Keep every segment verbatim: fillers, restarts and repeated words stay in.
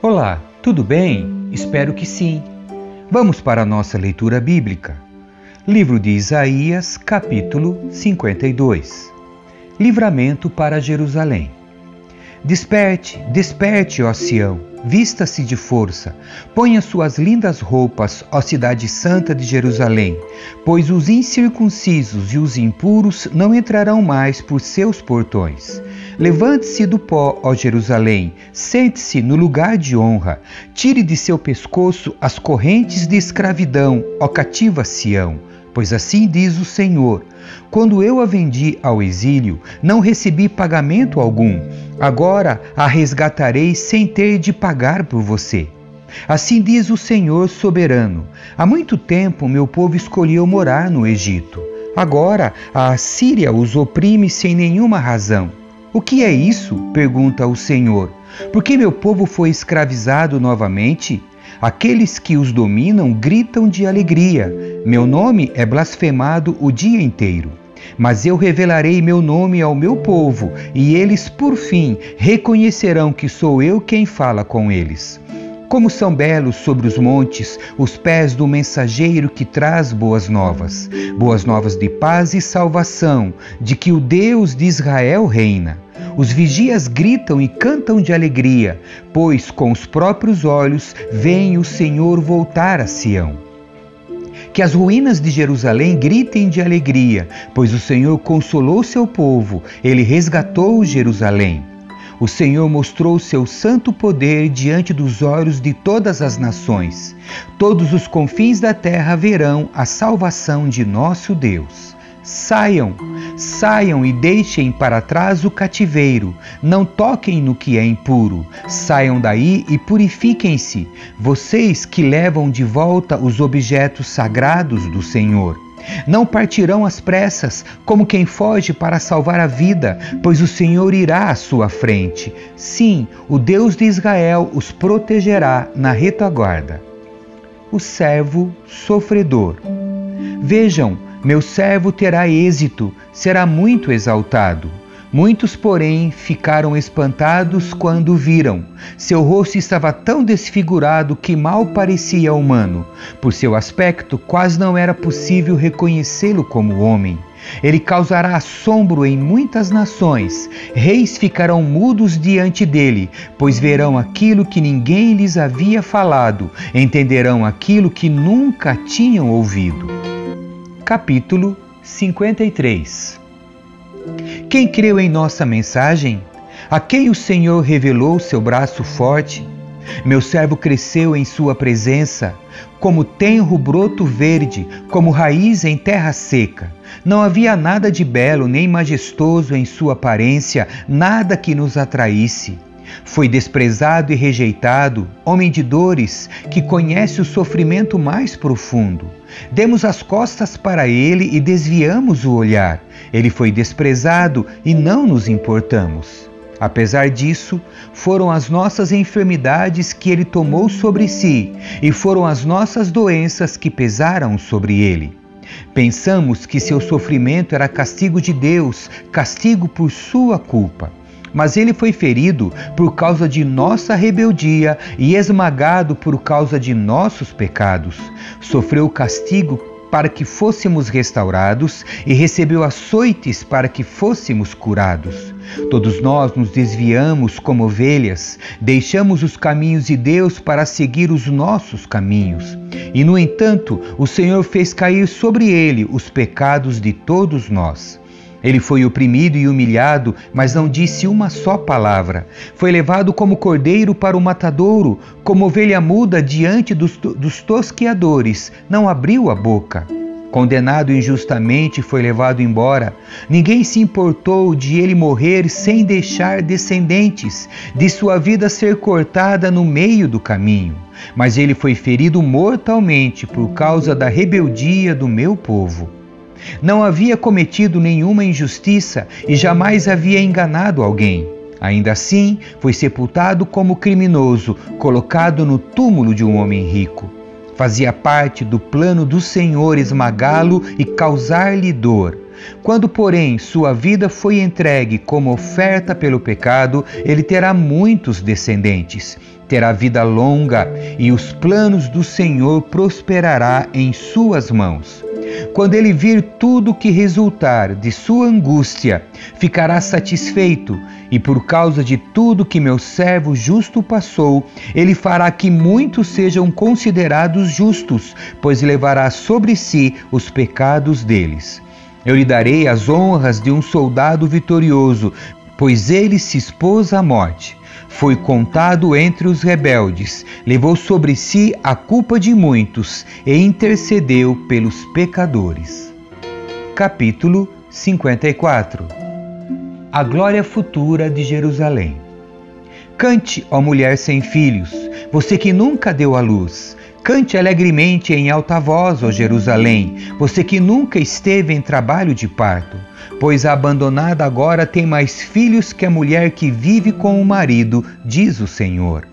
Olá, tudo bem? Espero que sim. Vamos para a nossa leitura bíblica. Livro de Isaías, capítulo cinquenta e dois. Livramento para Jerusalém. Desperte, desperte, ó Sião, vista-se de força, ponha suas lindas roupas, ó cidade santa de Jerusalém, pois os incircuncisos e os impuros não entrarão mais por seus portões. Levante-se do pó, ó Jerusalém, sente-se no lugar de honra, tire de seu pescoço as correntes de escravidão, ó cativa Sião. Pois assim diz o Senhor, quando eu a vendi ao exílio, não recebi pagamento algum, agora a resgatarei sem ter de pagar por você. Assim diz o Senhor soberano, há muito tempo meu povo escolheu morar no Egito, agora a Assíria os oprime sem nenhuma razão. O que é isso? Pergunta o Senhor, porque meu povo foi escravizado novamente? Aqueles que os dominam gritam de alegria. Meu nome é blasfemado o dia inteiro. Mas eu revelarei meu nome ao meu povo, e eles, por fim, reconhecerão que sou eu quem fala com eles. Como são belos sobre os montes os pés do mensageiro que traz boas novas, boas novas de paz e salvação, de que o Deus de Israel reina. Os vigias gritam e cantam de alegria, pois com os próprios olhos veem o Senhor voltar a Sião. Que as ruínas de Jerusalém gritem de alegria, pois o Senhor consolou seu povo, ele resgatou Jerusalém. O Senhor mostrou seu santo poder diante dos olhos de todas as nações. Todos os confins da terra verão a salvação de nosso Deus. Saiam, saiam e deixem para trás o cativeiro, não toquem no que é impuro, saiam daí e purifiquem-se, vocês que levam de volta os objetos sagrados do Senhor. Não partirão às pressas, como quem foge para salvar a vida, pois o Senhor irá à sua frente. Sim, o Deus de Israel os protegerá na retaguarda. O servo sofredor. Vejam, meu servo terá êxito, será muito exaltado. Muitos, porém, ficaram espantados quando o viram. Seu rosto estava tão desfigurado que mal parecia humano. Por seu aspecto, quase não era possível reconhecê-lo como homem. Ele causará assombro em muitas nações. Reis ficarão mudos diante dele, pois verão aquilo que ninguém lhes havia falado, entenderão aquilo que nunca tinham ouvido. Capítulo cinquenta e três. Quem creu em nossa mensagem? A quem o Senhor revelou seu braço forte? Meu servo cresceu em sua presença, como tenro broto verde, como raiz em terra seca. Não havia nada de belo nem majestoso em sua aparência, nada que nos atraísse. Foi desprezado e rejeitado, homem de dores, que conhece o sofrimento mais profundo. Demos as costas para ele e desviamos o olhar. Ele foi desprezado e não nos importamos. Apesar disso, foram as nossas enfermidades que ele tomou sobre si, e foram as nossas doenças que pesaram sobre ele. Pensamos que seu sofrimento era castigo de Deus, castigo por sua culpa. Mas ele foi ferido por causa de nossa rebeldia e esmagado por causa de nossos pecados. Sofreu castigo para que fôssemos restaurados e recebeu açoites para que fôssemos curados. Todos nós nos desviamos como ovelhas, deixamos os caminhos de Deus para seguir os nossos caminhos. E, no entanto, o Senhor fez cair sobre ele os pecados de todos nós. Ele foi oprimido e humilhado, mas não disse uma só palavra. Foi levado como cordeiro para o matadouro, como ovelha muda diante dos, dos tosqueadores, não abriu a boca. Condenado injustamente, foi levado embora. Ninguém se importou de ele morrer sem deixar descendentes, de sua vida ser cortada no meio do caminho. Mas ele foi ferido mortalmente por causa da rebeldia do meu povo. Não havia cometido nenhuma injustiça e jamais havia enganado alguém. Ainda assim, foi sepultado como criminoso, colocado no túmulo de um homem rico. Fazia parte do plano do Senhor esmagá-lo e causar-lhe dor. Quando, porém, sua vida foi entregue como oferta pelo pecado, ele terá muitos descendentes, terá vida longa e os planos do Senhor prosperará em suas mãos. Quando ele vir tudo que resultar de sua angústia, ficará satisfeito, e por causa de tudo que meu servo justo passou, ele fará que muitos sejam considerados justos, pois levará sobre si os pecados deles. Eu lhe darei as honras de um soldado vitorioso, pois ele se expôs à morte. Foi contado entre os rebeldes, levou sobre si a culpa de muitos e intercedeu pelos pecadores. Capítulo cinquenta e quatro. A glória futura de Jerusalém. Cante, ó mulher sem filhos, você que nunca deu à luz. Cante alegremente em alta voz, ó Jerusalém, você que nunca esteve em trabalho de parto. Pois a abandonada agora tem mais filhos que a mulher que vive com o marido, diz o Senhor.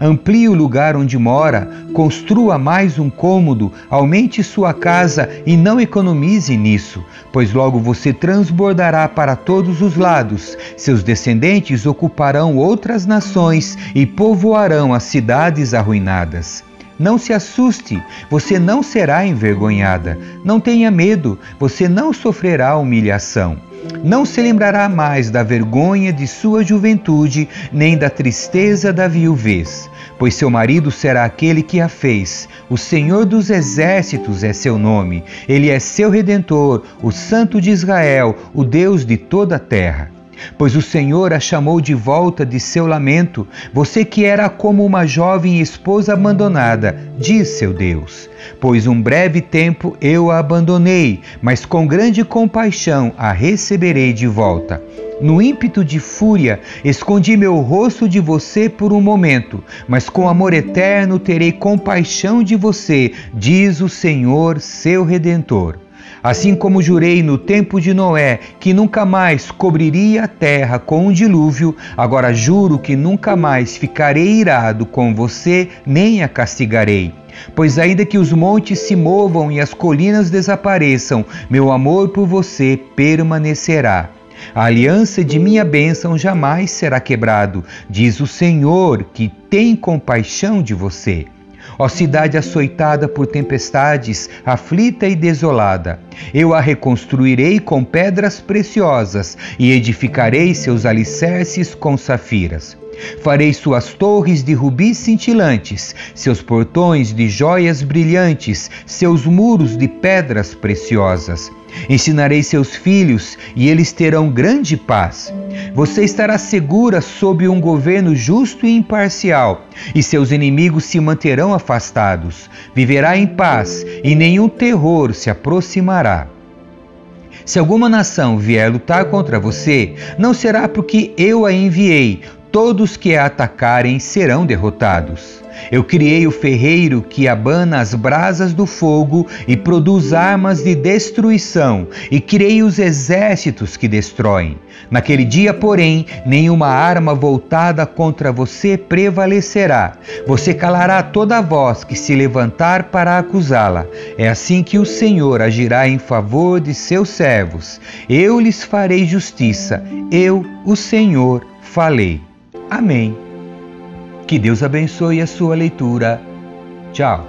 Amplie o lugar onde mora, construa mais um cômodo, aumente sua casa e não economize nisso, pois logo você transbordará para todos os lados. Seus descendentes ocuparão outras nações e povoarão as cidades arruinadas. Não se assuste, você não será envergonhada. Não tenha medo, você não sofrerá humilhação. Não se lembrará mais da vergonha de sua juventude, nem da tristeza da viuvez, pois seu marido será aquele que a fez. O Senhor dos Exércitos é seu nome. Ele é seu Redentor, o Santo de Israel, o Deus de toda a terra. Pois o Senhor a chamou de volta de seu lamento, você que era como uma jovem esposa abandonada, diz seu Deus. Pois um breve tempo eu a abandonei, mas com grande compaixão a receberei de volta. No ímpeto de fúria, escondi meu rosto de você por um momento, mas com amor eterno terei compaixão de você, diz o Senhor, seu Redentor. Assim como jurei no tempo de Noé que nunca mais cobriria a terra com um dilúvio, agora juro que nunca mais ficarei irado com você, nem a castigarei. Pois ainda que os montes se movam e as colinas desapareçam, meu amor por você permanecerá. A aliança de minha bênção jamais será quebrado, diz o Senhor, que tem compaixão de você. Ó cidade açoitada por tempestades, aflita e desolada, eu a reconstruirei com pedras preciosas e edificarei seus alicerces com safiras. Farei suas torres de rubis cintilantes, seus portões de joias brilhantes, seus muros de pedras preciosas. Ensinarei seus filhos e eles terão grande paz. Você estará segura sob um governo justo e imparcial, e seus inimigos se manterão afastados. Viverá em paz e nenhum terror se aproximará. Se alguma nação vier lutar contra você, não será porque eu a enviei. Todos que a atacarem serão derrotados. Eu criei o ferreiro que abana as brasas do fogo e produz armas de destruição, e criei os exércitos que destroem. Naquele dia, porém, nenhuma arma voltada contra você prevalecerá. Você calará toda a voz que se levantar para acusá-la. É assim que o Senhor agirá em favor de seus servos. Eu lhes farei justiça. Eu, o Senhor, falei. Amém. Que Deus abençoe a sua leitura. Tchau.